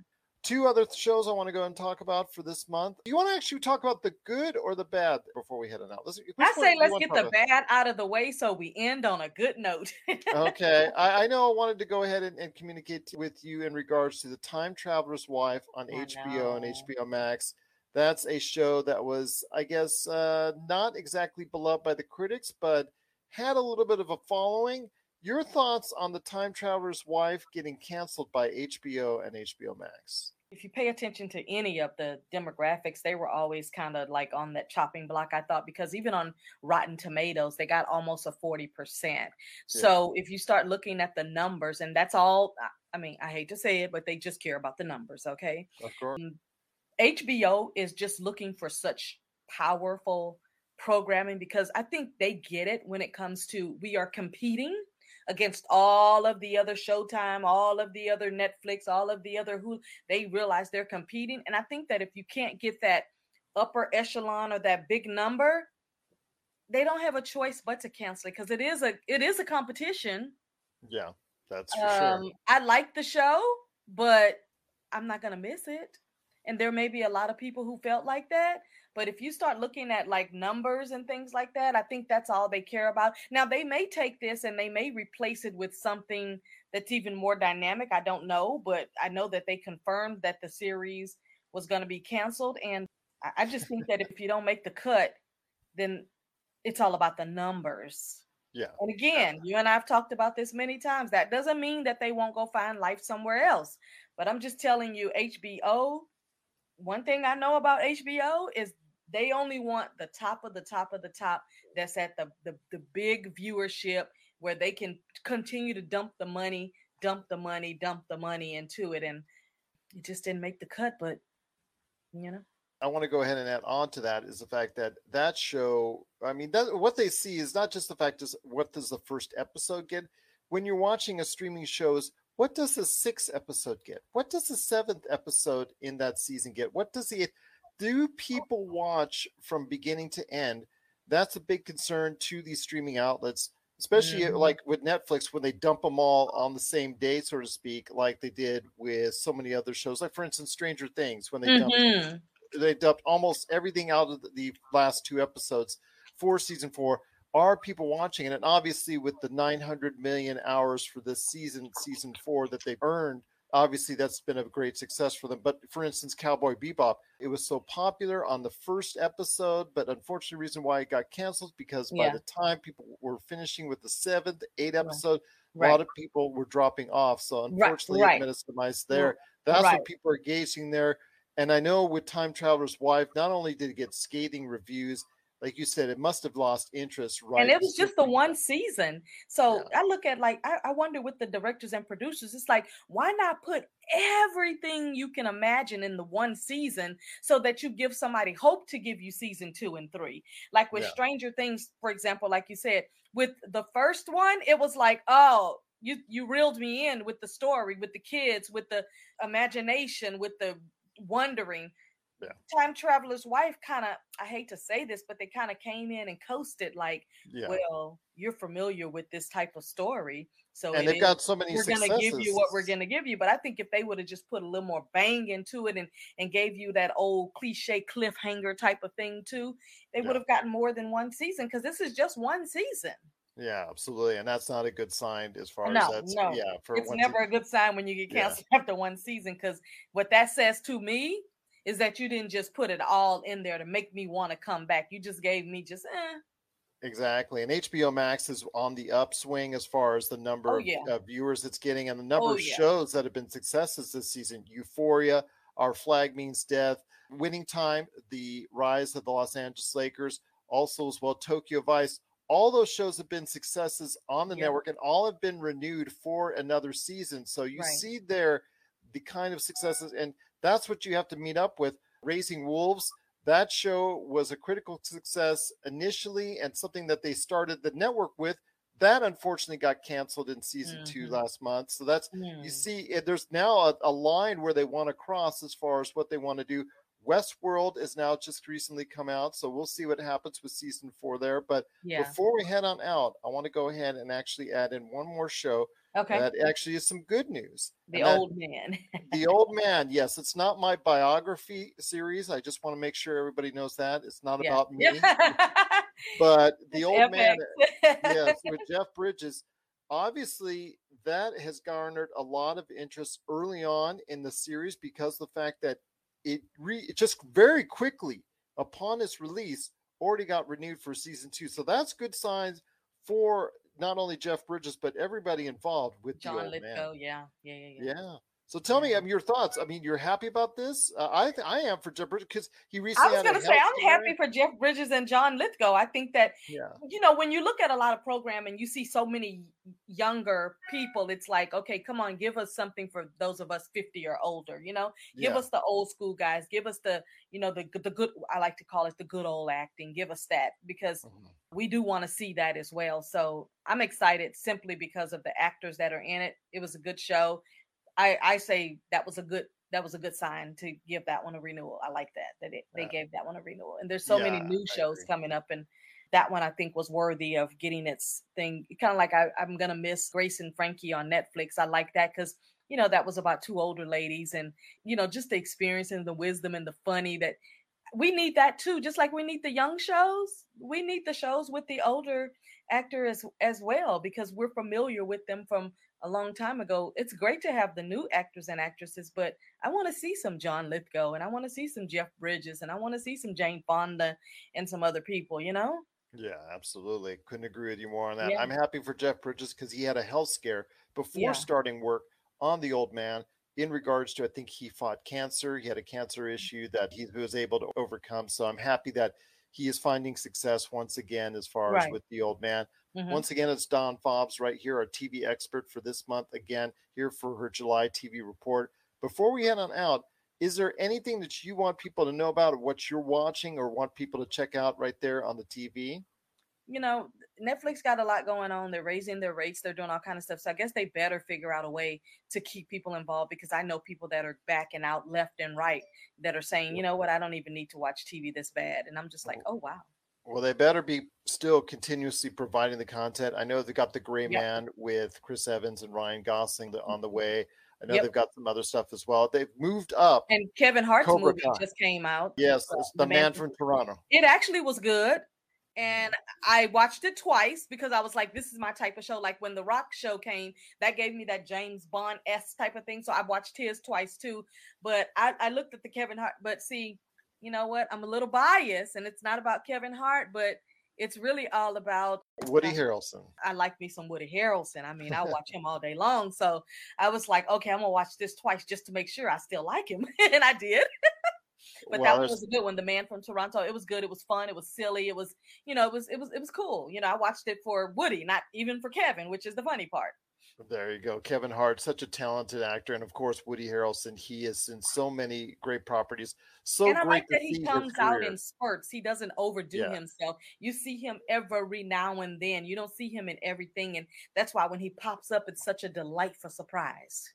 2 other shows I want to go and talk about for this month. Do you want to actually talk about the good or the bad before we head on out? I say let's get the bad out of the way so we end on a good note. Okay. I know I wanted to go ahead and communicate with you in regards to The Time Traveler's Wife on HBO and HBO Max. That's a show that was, I guess, not exactly beloved by the critics, but had a little bit of a following. Your thoughts on The Time Traveler's Wife getting canceled by HBO and HBO Max? If you pay attention to any of the demographics, they were always kind of like on that chopping block, I thought, because even on Rotten Tomatoes, they got almost a 40%. Yeah. So if you start looking at the numbers, and that's all, I mean, I hate to say it, but they just care about the numbers, okay? Of course. HBO is just looking for such powerful programming, because I think they get it when it comes to, we are competing against all of the other Showtime, all of the other Netflix, all of the other Hulu. They realize they're competing. And I think that if you can't get that upper echelon or that big number, they don't have a choice but to cancel it, because it is a competition. Yeah, that's for sure. I like the show, but I'm not going to miss it. And there may be a lot of people who felt like that. But if you start looking at like numbers and things like that, I think that's all they care about. Now, they may take this and they may replace it with something that's even more dynamic. I don't know, but I know that they confirmed that the series was going to be canceled. And I just think that if you don't make the cut, then it's all about the numbers. Yeah. And again, you and I have talked about this many times. That doesn't mean that they won't go find life somewhere else. But I'm just telling you, HBO, one thing I know about HBO is they only want the top of the top of the top that's at the big viewership, where they can continue to dump the money into it. And it just didn't make the cut, but, you know. I want to go ahead and add on to that is the fact that that show, I mean, what they see is not just the fact is what does the first episode get? When you're watching a streaming show is, what does the 6th episode get? What does the 7th episode in that season get? What does the 8th? Do people watch from beginning to end? That's a big concern to these streaming outlets, especially like with Netflix, when they dump them all on the same day, so to speak, like they did with so many other shows. Like, for instance, Stranger Things, when they dumped almost everything out of the last 2 episodes for season 4. Are people watching it? And obviously with the 900 million hours for this season 4 that they've earned, obviously that's been a great success for them. But for instance, Cowboy Bebop, it was so popular on the first episode, but unfortunately the reason why it got canceled, because by the time people were finishing with the 7th, 8th episode, a lot of people were dropping off. So unfortunately it minimized there. That's what people are gauging there. And I know with Time Traveler's Wife, not only did it get scathing reviews, like you said, it must have lost interest, right? And it was just the one season. So I look at, like, I wonder with the directors and producers, it's like, why not put everything you can imagine in the one season so that you give somebody hope to give you season 2 and 3? Like with Stranger Things, for example, like you said, with the first one, it was like, oh, you reeled me in with the story, with the kids, with the imagination, with the wondering. Yeah. Time Traveler's Wife kind of, I hate to say this, but they kind of came in and coasted like, well, you're familiar with this type of story. So and they've got so many successes. We're going to give you what we're going to give you. But I think if they would have just put a little more bang into it and gave you that old cliche cliffhanger type of thing too, they would have gotten more than one season, because this is just one season. Yeah, absolutely. And that's not a good sign as far as that's. No. Yeah, for it's never a good sign when you get canceled after one season, because what that says to me is that you didn't just put it all in there to make me want to come back. You just gave me just, eh. Exactly. And HBO Max is on the upswing as far as the number of viewers it's getting and the number of shows that have been successes this season. Euphoria, Our Flag Means Death, Winning Time, The Rise of the Los Angeles Lakers, also as well Tokyo Vice. All those shows have been successes on the network, and all have been renewed for another season. So you see there the kind of successes, and that's what you have to meet up with. Raising Wolves, that show was a critical success initially and something that they started the network with. That unfortunately got canceled in season two last month. So that's, you see, there's now a line where they want to cross as far as what they want to do. Westworld is now just recently come out, so we'll see what happens with season 4 there. But before we head on out, I want to go ahead and actually add in one more show. Okay. That actually is some good news. The Old Man. The Old Man, yes. It's not my biography series. I just want to make sure everybody knows that. It's not about me. But The Old Man, yes, with Jeff Bridges. Obviously, that has garnered a lot of interest early on in the series because the fact that it just very quickly upon its release already got renewed for season 2. So that's good signs for not only Jeff Bridges, but everybody involved with John Lithgow. Yeah. So tell me your thoughts. I mean, you're happy about this? I am for Jeff Bridges, because he recently. I was going to say I'm happy for Jeff Bridges and John Lithgow. I think that you know, when you look at a lot of programming, you see so many younger people. It's like, okay, come on, give us something for those of us 50 or older. You know, give us the old school guys. Give us the the good. I like to call it the good old acting. Give us that, because we do want to see that as well. So I'm excited simply because of the actors that are in it. It was a good show. I say that was a good sign to give that one a renewal. I like that they gave that one a renewal. And there's so many new shows coming up, and that one I think was worthy of getting its thing. Kind of like I'm gonna miss Grace and Frankie on Netflix. I like that because that was about two older ladies, and just the experience and the wisdom and the funny that we need that too. Just like we need the young shows, we need the shows with the older actors as well, because we're familiar with them from a long time ago. It's great to have the new actors and actresses, but I want to see some John Lithgow, and I want to see some Jeff Bridges, and I want to see some Jane Fonda and some other people, Yeah, absolutely. Couldn't agree with you more on that. Yeah. I'm happy for Jeff Bridges because he had a health scare before starting work on The Old Man in regards to, I think he fought cancer. He had a cancer issue that he was able to overcome. So I'm happy that he is finding success once again as far as with The Old Man. Once again, it's Dawn Fobbs right here, our TV expert for this month. Again, here for her July TV report. Before we head on out, is there anything that you want people to know about what you're watching or want people to check out right there on the TV? Netflix got a lot going on. They're raising their rates. They're doing all kinds of stuff. So I guess they better figure out a way to keep people involved, because I know people that are backing out left and right that are saying, you know what, I don't even need to watch TV this bad. And I'm just like, oh, wow. Well, they better be still continuously providing the content. I know they've got The Gray Man with Chris Evans and Ryan Gosling on the way. I know they've got some other stuff as well. They've moved up. And Kevin Hart's movie just came out. Yes, it's The Man from Toronto. It actually was good. And I watched it twice because I was like, this is my type of show. Like when The Rock show came, that gave me that James Bond-esque type of thing. So I watched his twice too. But I looked at the Kevin Hart. But see, you know what? I'm a little biased, and it's not about Kevin Hart, but it's really all about Woody Harrelson. I like me some Woody Harrelson. I mean, I watch him all day long. So I was like, okay, I'm going to watch this twice just to make sure I still like him. And I did. But that was a good one. The Man from Toronto. It was good. It was fun. It was silly. It was, it was cool. I watched it for Woody, not even for Kevin, which is the funny part. There you go. Kevin Hart, such a talented actor. And of course, Woody Harrelson, he is in so many great properties. So and I great like that he comes out in spurts. He doesn't overdo himself. You see him every now and then. You don't see him in everything. And that's why when he pops up, it's such a delightful surprise.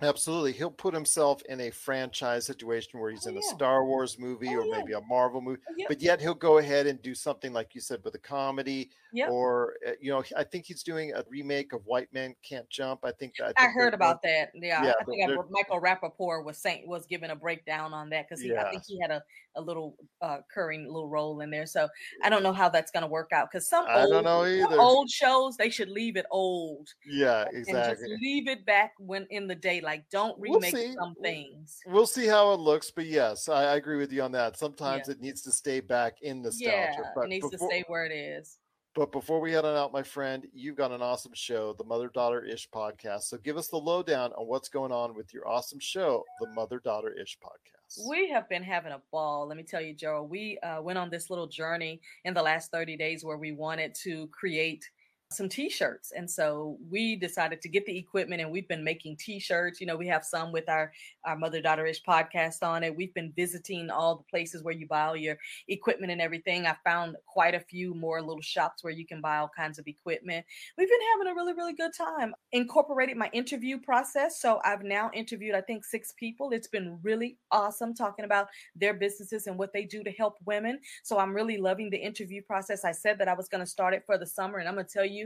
Absolutely. He'll put himself in a franchise situation where he's in a Star Wars movie or maybe a Marvel movie, but yet he'll go ahead and do something like you said with a comedy or, you know, I think he's doing a remake of White Man Can't Jump. I heard about that. Yeah. I think Michael Rappaport was giving a breakdown on that because I think he had a little recurring little role in there. So I don't know how that's going to work out because some old shows, they should leave it old. Yeah, exactly. And just leave it back when in the daylight. Like, don't remake some things. We'll see how it looks, but yes, I agree with you on that. Sometimes it needs to stay back in nostalgia. Yeah, it needs to stay where it is. But before we head on out, my friend, you've got an awesome show, the Mother Daughter-ish podcast. So give us the lowdown on what's going on with your awesome show, the Mother Daughter-ish podcast. We have been having a ball. Let me tell you, Gerald, we went on this little journey in the last 30 days where we wanted to create some t-shirts, and so we decided to get the equipment, and we've been making t-shirts. You know, we have some with our Mother Daughter-ish podcast on it. We've been visiting all the places where you buy all your equipment and everything. I found quite a few more little shops where you can buy all kinds of equipment. We've been having a really, really good time. Incorporated my interview process, so I've now interviewed, I think, 6 people. It's been really awesome talking about their businesses and what they do to help women. So I'm really loving the interview process. I said that I was going to start it for the summer, and I'm going to tell you,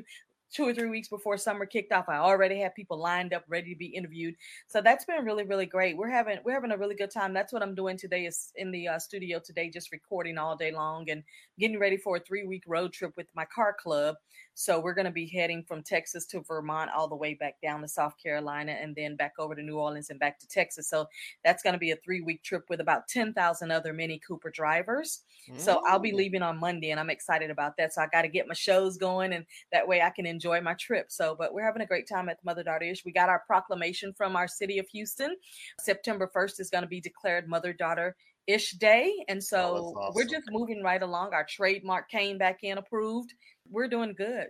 2 or 3 weeks before summer kicked off, I already had people lined up ready to be interviewed. So that's been really, really great. We're having a really good time. That's what I'm doing today, is in the studio today, just recording all day long and getting ready for a 3-week road trip with my car club. So we're going to be heading from Texas to Vermont, all the way back down to South Carolina, and then back over to New Orleans and back to Texas. So that's going to be a 3-week trip with about 10,000 other Mini Cooper drivers. Mm. So I'll be leaving on Monday, and I'm excited about that. So I got to get my shows going, and that way I can enjoy my trip. So, but we're having a great time at the Mother Daughter-ish. We got our proclamation from our city of Houston. September 1st is going to be declared Mother Daughter-ish Day. And so we're just moving right along. Our trademark came back in approved. We're doing good.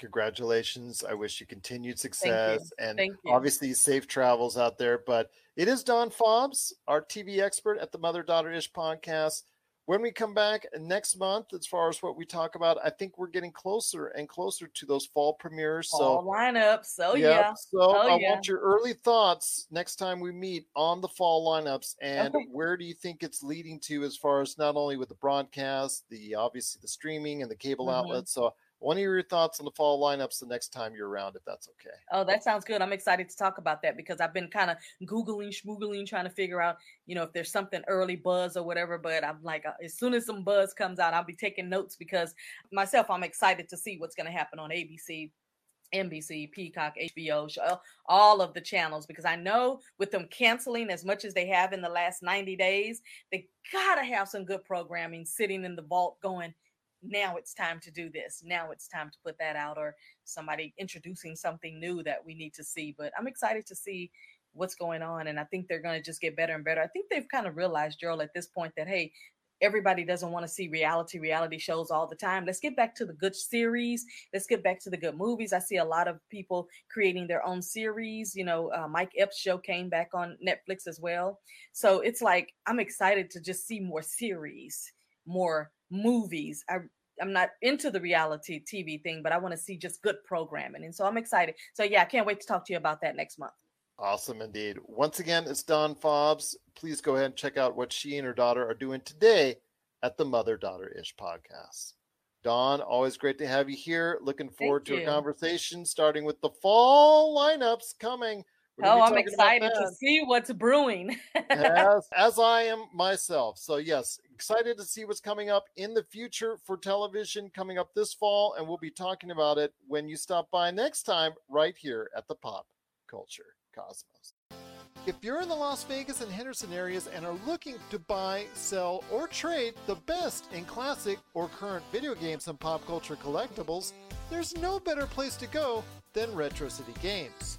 Congratulations. I wish you continued success. Thank you. And obviously safe travels out there. But it is Dawn Fobbs, our TV expert at the Mother Daughter-ish podcast. When we come back next month, as far as what we talk about, I think we're getting closer and closer to those fall premieres. Fall lineups. So I want your early thoughts next time we meet on the fall lineups. And where do you think it's leading to as far as not only with the broadcast, obviously the streaming and the cable outlets. So want to hear your thoughts on the fall lineups the next time you're around, if that's okay. Oh, that sounds good. I'm excited to talk about that because I've been kind of Googling, schmoogling, trying to figure out, you know, if there's something early buzz or whatever. But I'm like, as soon as some buzz comes out, I'll be taking notes because myself, I'm excited to see what's going to happen on ABC, NBC, Peacock, HBO, all of the channels, because I know with them canceling as much as they have in the last 90 days, they got to have some good programming sitting in the vault going, now it's time to do this. Now it's time to put that out, or somebody introducing something new that we need to see. But I'm excited to see what's going on. And I think they're going to just get better and better. I think they've kind of realized, Gerald, at this point that, hey, everybody doesn't want to see reality shows all the time. Let's get back to the good series. Let's get back to the good movies. I see a lot of people creating their own series. You know, Mike Epps' show came back on Netflix as well. So it's like, I'm excited to just see more series, more movies. I'm not into the reality TV thing, but I want to see just good programming. And so I'm excited. So yeah, I can't wait to talk to you about that next month. Awesome indeed. Once again, it's Dawn Fobbs. Please go ahead and check out what she and her daughter are doing today at the Mother Daughter-ish podcast. Dawn, always great to have you here. Looking forward to a conversation starting with the fall lineups coming. I'm excited to see what's brewing. as I am myself. So yes, excited to see what's coming up in the future for television coming up this fall. And we'll be talking about it when you stop by next time right here at the Pop Culture Cosmos. If you're in the Las Vegas and Henderson areas and are looking to buy, sell, or trade the best in classic or current video games and pop culture collectibles, there's no better place to go than Retro City Games.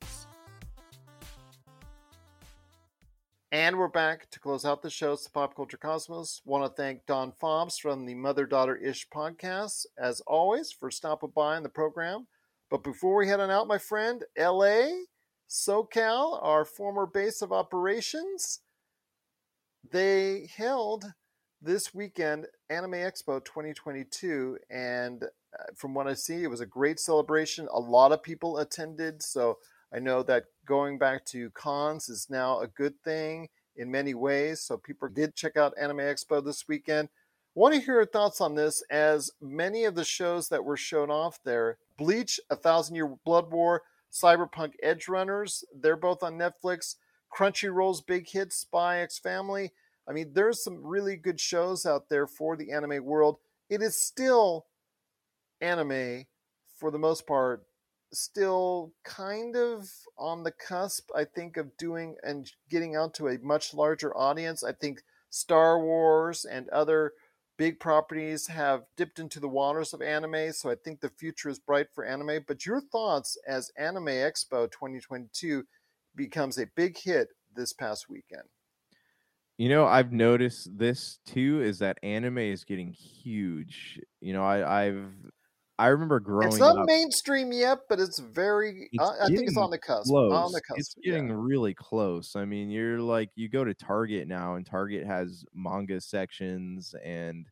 And we're back to close out the show's Pop Culture Cosmos. Want to thank Dawn Fobbs from the Mother Daughter-ish podcast, as always, for stopping by in the program. But before we head on out, my friend, L.A., SoCal, our former base of operations, they held this weekend Anime Expo 2022, and from what I see, it was a great celebration. A lot of people attended, so I know that going back to cons is now a good thing in many ways, so people did check out Anime Expo this weekend. Want to hear your thoughts on this, as many of the shows that were shown off there, Bleach, A Thousand Year Blood War, Cyberpunk Edge Runners, they're both on Netflix, Crunchyroll's Big Hit, Spy X Family. I mean, there's some really good shows out there for the anime world. It is still anime, for the most part, still kind of on the cusp, I think, of doing and getting out to a much larger audience. I think Star Wars and other big properties have dipped into the waters of anime, so I think the future is bright for anime. But your thoughts as Anime Expo 2022 becomes a big hit this past weekend? You know, I've noticed this too, is that anime is getting huge. You know, I remember growing up. It's not mainstream yet, but it's very, I think it's on the cusp. Close. On the cusp. It's getting really close. I mean, you're like, you go to Target now, and Target has manga sections, and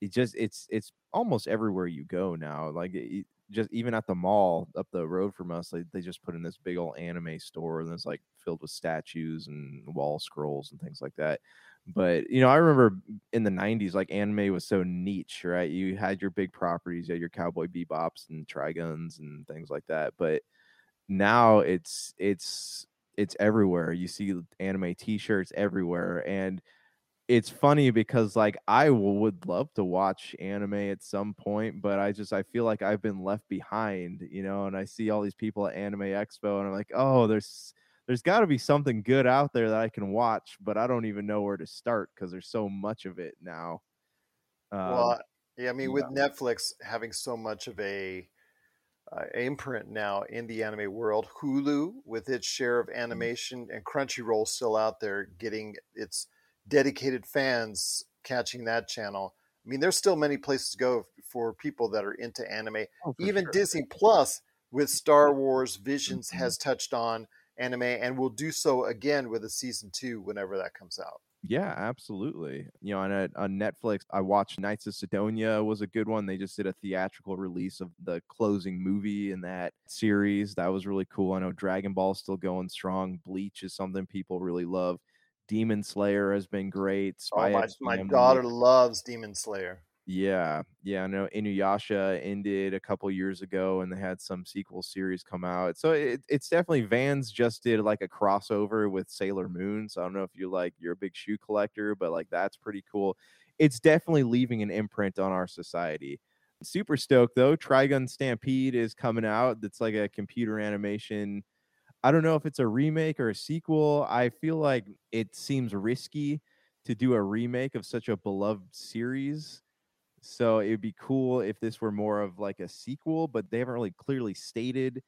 it just, it's almost everywhere you go now. Like, it, just even at the mall up the road from us, they just put in this big old anime store, and it's like filled with statues and wall scrolls and things like that. But, you know, I remember in the 90s, like, anime was so niche, right? You had your big properties, you had your Cowboy Bebops and Triguns and things like that. But now it's everywhere. You see anime T-shirts everywhere. And it's funny because, like, I would love to watch anime at some point, but I feel like I've been left behind, you know, and I see all these people at Anime Expo, and I'm like, oh, there's got to be something good out there that I can watch, but I don't even know where to start because there's so much of it now. Well, yeah, I mean, with Netflix having so much of a imprint now in the anime world, Hulu with its share of animation, and Crunchyroll still out there getting its dedicated fans catching that channel. I mean, there's still many places to go for people that are into anime. Oh, even sure. Disney Plus with Star Wars Visions has touched on anime, and will do so again with a season 2 whenever that comes out. Yeah, absolutely. You know, on Netflix, I watched Knights of Sidonia was a good one. They just did a theatrical release of the closing movie in that series. That was really cool. I know Dragon Ball's still going strong. Bleach is something people really love. Demon Slayer has been great. My daughter loves Demon Slayer. Yeah, I know Inuyasha ended a couple years ago, and they had some sequel series come out. So it's definitely, Vans just did like a crossover with Sailor Moon. So I don't know if you're a big shoe collector, but like that's pretty cool. It's definitely leaving an imprint on our society. Super stoked though. Trigun Stampede is coming out. That's like a computer animation. I don't know if it's a remake or a sequel. I feel like it seems risky to do a remake of such a beloved series. So it'd be cool if this were more of like a sequel, but they haven't really clearly stated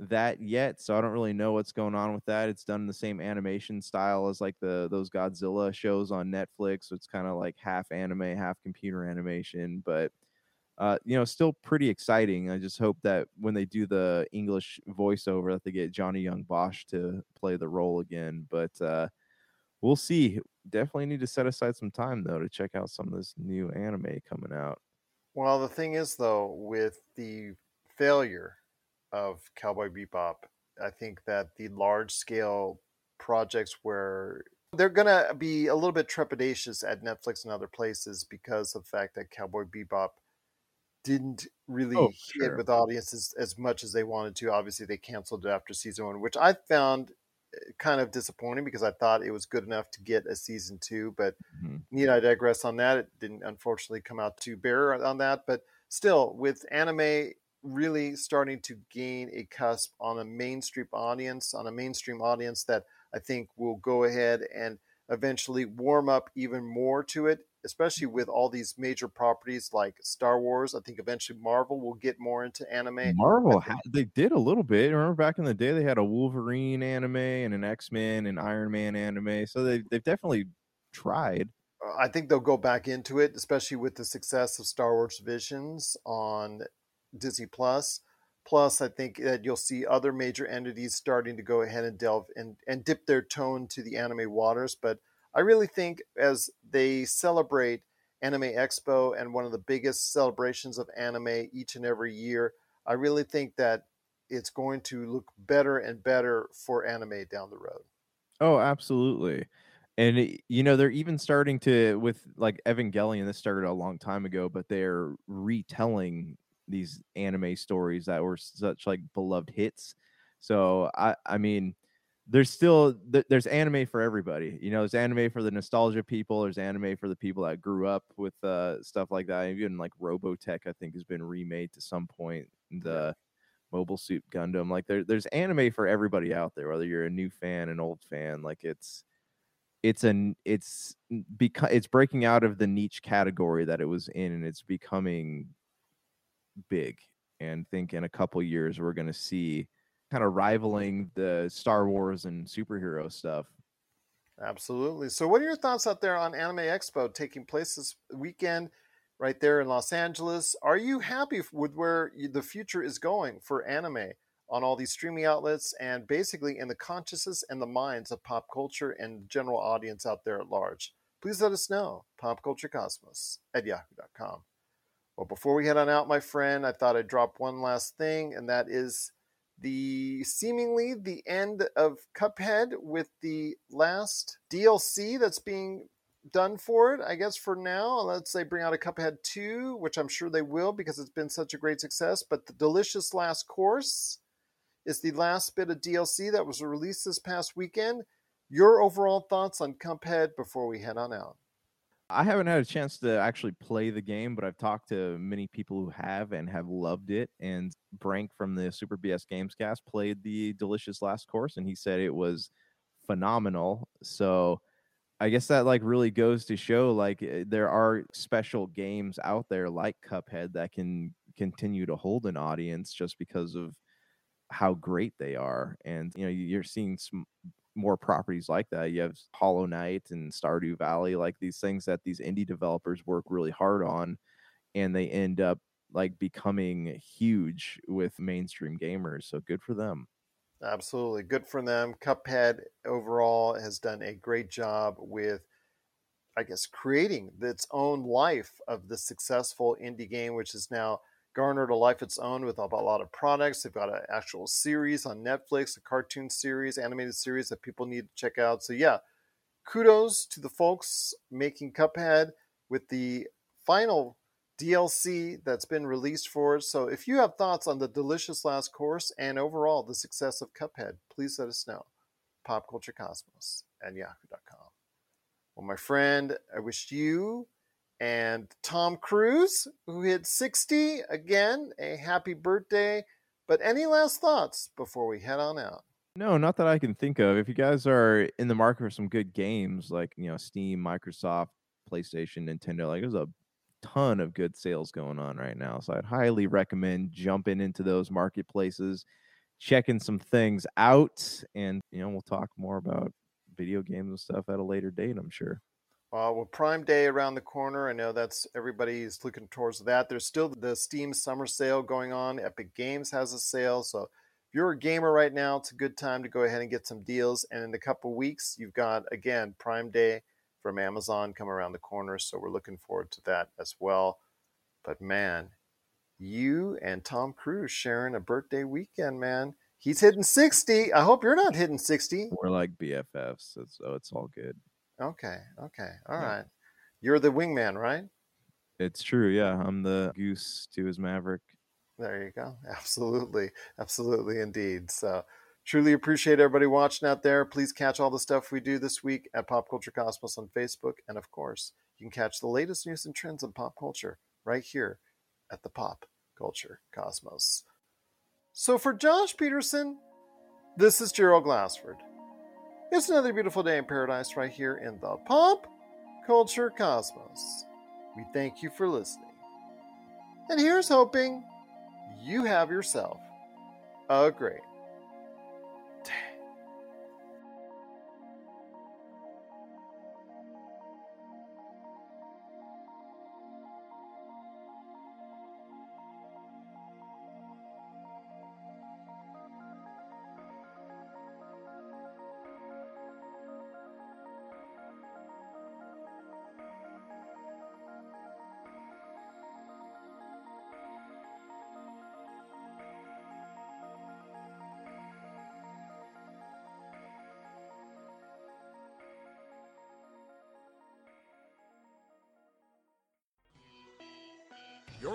that yet. So I don't really know what's going on with that. It's done in the same animation style as like those Godzilla shows on Netflix. So it's kind of like half anime, half computer animation, but you know, still pretty exciting. I just hope that when they do the English voiceover that they get Johnny Young Bosch to play the role again, but we'll see. Definitely need to set aside some time, though, to check out some of this new anime coming out. Well, the thing is, though, with the failure of Cowboy Bebop, I think that the large-scale projects where they're going to be a little bit trepidatious at Netflix and other places because of the fact that Cowboy Bebop didn't really hit with audiences as much as they wanted to. Obviously, they canceled it after season 1, which I found kind of disappointing because I thought it was good enough to get a season 2, but need I digress on that. It didn't unfortunately come out too bare on that, but still with anime really starting to gain a cusp on a mainstream audience, that I think will go ahead and eventually warm up even more to it, especially with all these major properties like Star Wars. I think eventually Marvel will get more into anime. Marvel, they did a little bit. Remember back in the day, they had a Wolverine anime and an X-Men and Iron Man anime. So they've definitely tried. I think they'll go back into it, especially with the success of Star Wars Visions on Disney+. Plus, I think that you'll see other major entities starting to go ahead and delve and dip their toe into the anime waters. But I really think as they celebrate Anime Expo and one of the biggest celebrations of anime each and every year, I really think that it's going to look better and better for anime down the road. Oh, absolutely. And, you know, they're even starting to, with like Evangelion, this started a long time ago, but they're retelling these anime stories that were such like beloved hits. So I mean, there's anime for everybody. You know, there's anime for the nostalgia people. There's anime for the people that grew up with stuff like that. Even like Robotech, I think, has been remade to some point. The Mobile Suit Gundam, like there's anime for everybody out there. Whether you're a new fan, an old fan, like it's breaking out of the niche category that it was in, and it's becoming big. And think in a couple years we're going to see kind of rivaling the Star Wars and superhero stuff. Absolutely. So what are your thoughts out there on Anime Expo taking place this weekend right there in Los Angeles? Are you happy with where the future is going for anime on all these streaming outlets and basically in the consciousness and the minds of pop culture and the general audience out there at large? Please let us know. PopCultureCosmos@yahoo.com. Well, before we head on out, my friend, I thought I'd drop one last thing, and that is the end of Cuphead with the last DLC that's being done for it, I guess, for now. Unless they bring out a Cuphead 2, which I'm sure they will because it's been such a great success. But The Delicious Last Course is the last bit of DLC that was released this past weekend. Your overall thoughts on Cuphead before we head on out? I haven't had a chance to actually play the game, but I've talked to many people who have and have loved it. And Brank from the Super BS Gamescast played The Delicious Last Course, and he said it was phenomenal. So I guess that like really goes to show like there are special games out there like Cuphead that can continue to hold an audience just because of how great they are. And you know, you're seeing some more properties like that. You have Hollow Knight and Stardew Valley, like these things that these indie developers work really hard on, and they end up like becoming huge with mainstream gamers. So good for them. Absolutely. Good for them. Cuphead overall has done a great job with, I guess, creating its own life of the successful indie game, which is now garnered a life its own with a lot of products. They've got an actual series on Netflix, a cartoon series, animated series that people need to check out. So yeah, kudos to the folks making Cuphead with the final DLC that's been released for it. So if you have thoughts on The Delicious Last Course and overall the success of Cuphead, please let us know. PopCultureCosmos@yahoo.com. Well, my friend, I wish you and Tom Cruise, who hit 60, again, a happy birthday. But any last thoughts before we head on out? No, not that I can think of. If you guys are in the market for some good games, like, you know, Steam, Microsoft, PlayStation, Nintendo, like there's a ton of good sales going on right now. So I'd highly recommend jumping into those marketplaces, checking some things out. And, you know, we'll talk more about video games and stuff at a later date, I'm sure. Well, Prime Day around the corner. I know that's everybody's looking towards that. There's still the Steam summer sale going on. Epic Games has a sale. So if you're a gamer right now, it's a good time to go ahead and get some deals. And in a couple weeks, you've got, again, Prime Day from Amazon come around the corner. So we're looking forward to that as well. But man, you and Tom Cruise sharing a birthday weekend, man. He's hitting 60. I hope you're not hitting 60. We're like BFFs, so it's all good. Okay. All right. You're the wingman, right? It's true, yeah. I'm the goose to his Maverick. There you go. Absolutely. Absolutely, indeed. So truly appreciate everybody watching out there. Please catch all the stuff we do this week at Pop Culture Cosmos on Facebook. And, of course, you can catch the latest news and trends in pop culture right here at the Pop Culture Cosmos. So for Josh Peterson, this is Gerald Glassford. It's another beautiful day in paradise right here in the Pop Culture Cosmos. We thank you for listening. And here's hoping you have yourself a great day. You're